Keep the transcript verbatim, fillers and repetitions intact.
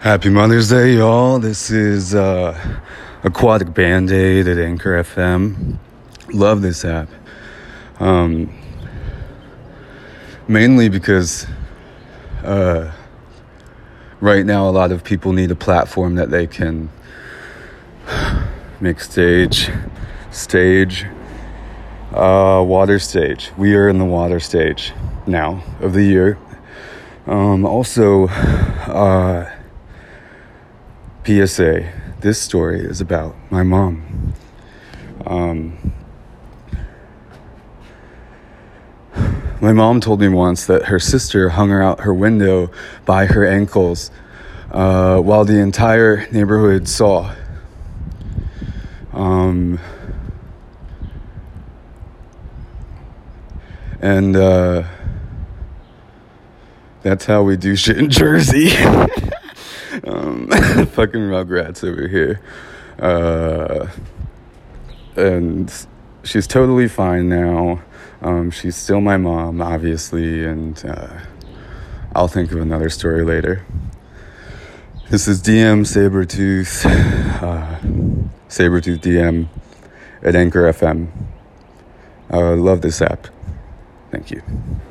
Happy Mother's Day, y'all. This is uh, Aquatic Band-Aid at Anchor F M. Love this app. Um, mainly because uh, right now a lot of people need a platform that they can make stage, stage, uh, water stage. We are in the water stage now of the year. Um, also... Uh, P S A, this story is about my mom. Um, my mom told me once that her sister hung her out her window by her ankles uh, while the entire neighborhood saw. Um, and uh, that's how we do shit in Jersey. Um, fucking Rugrats over here. Uh, and she's totally fine now. Um, she's still my mom, obviously, and uh, I'll think of another story later. This is D M Sabretooth, uh, Sabretooth D M at Anchor F M. Uh, love this app. Thank you.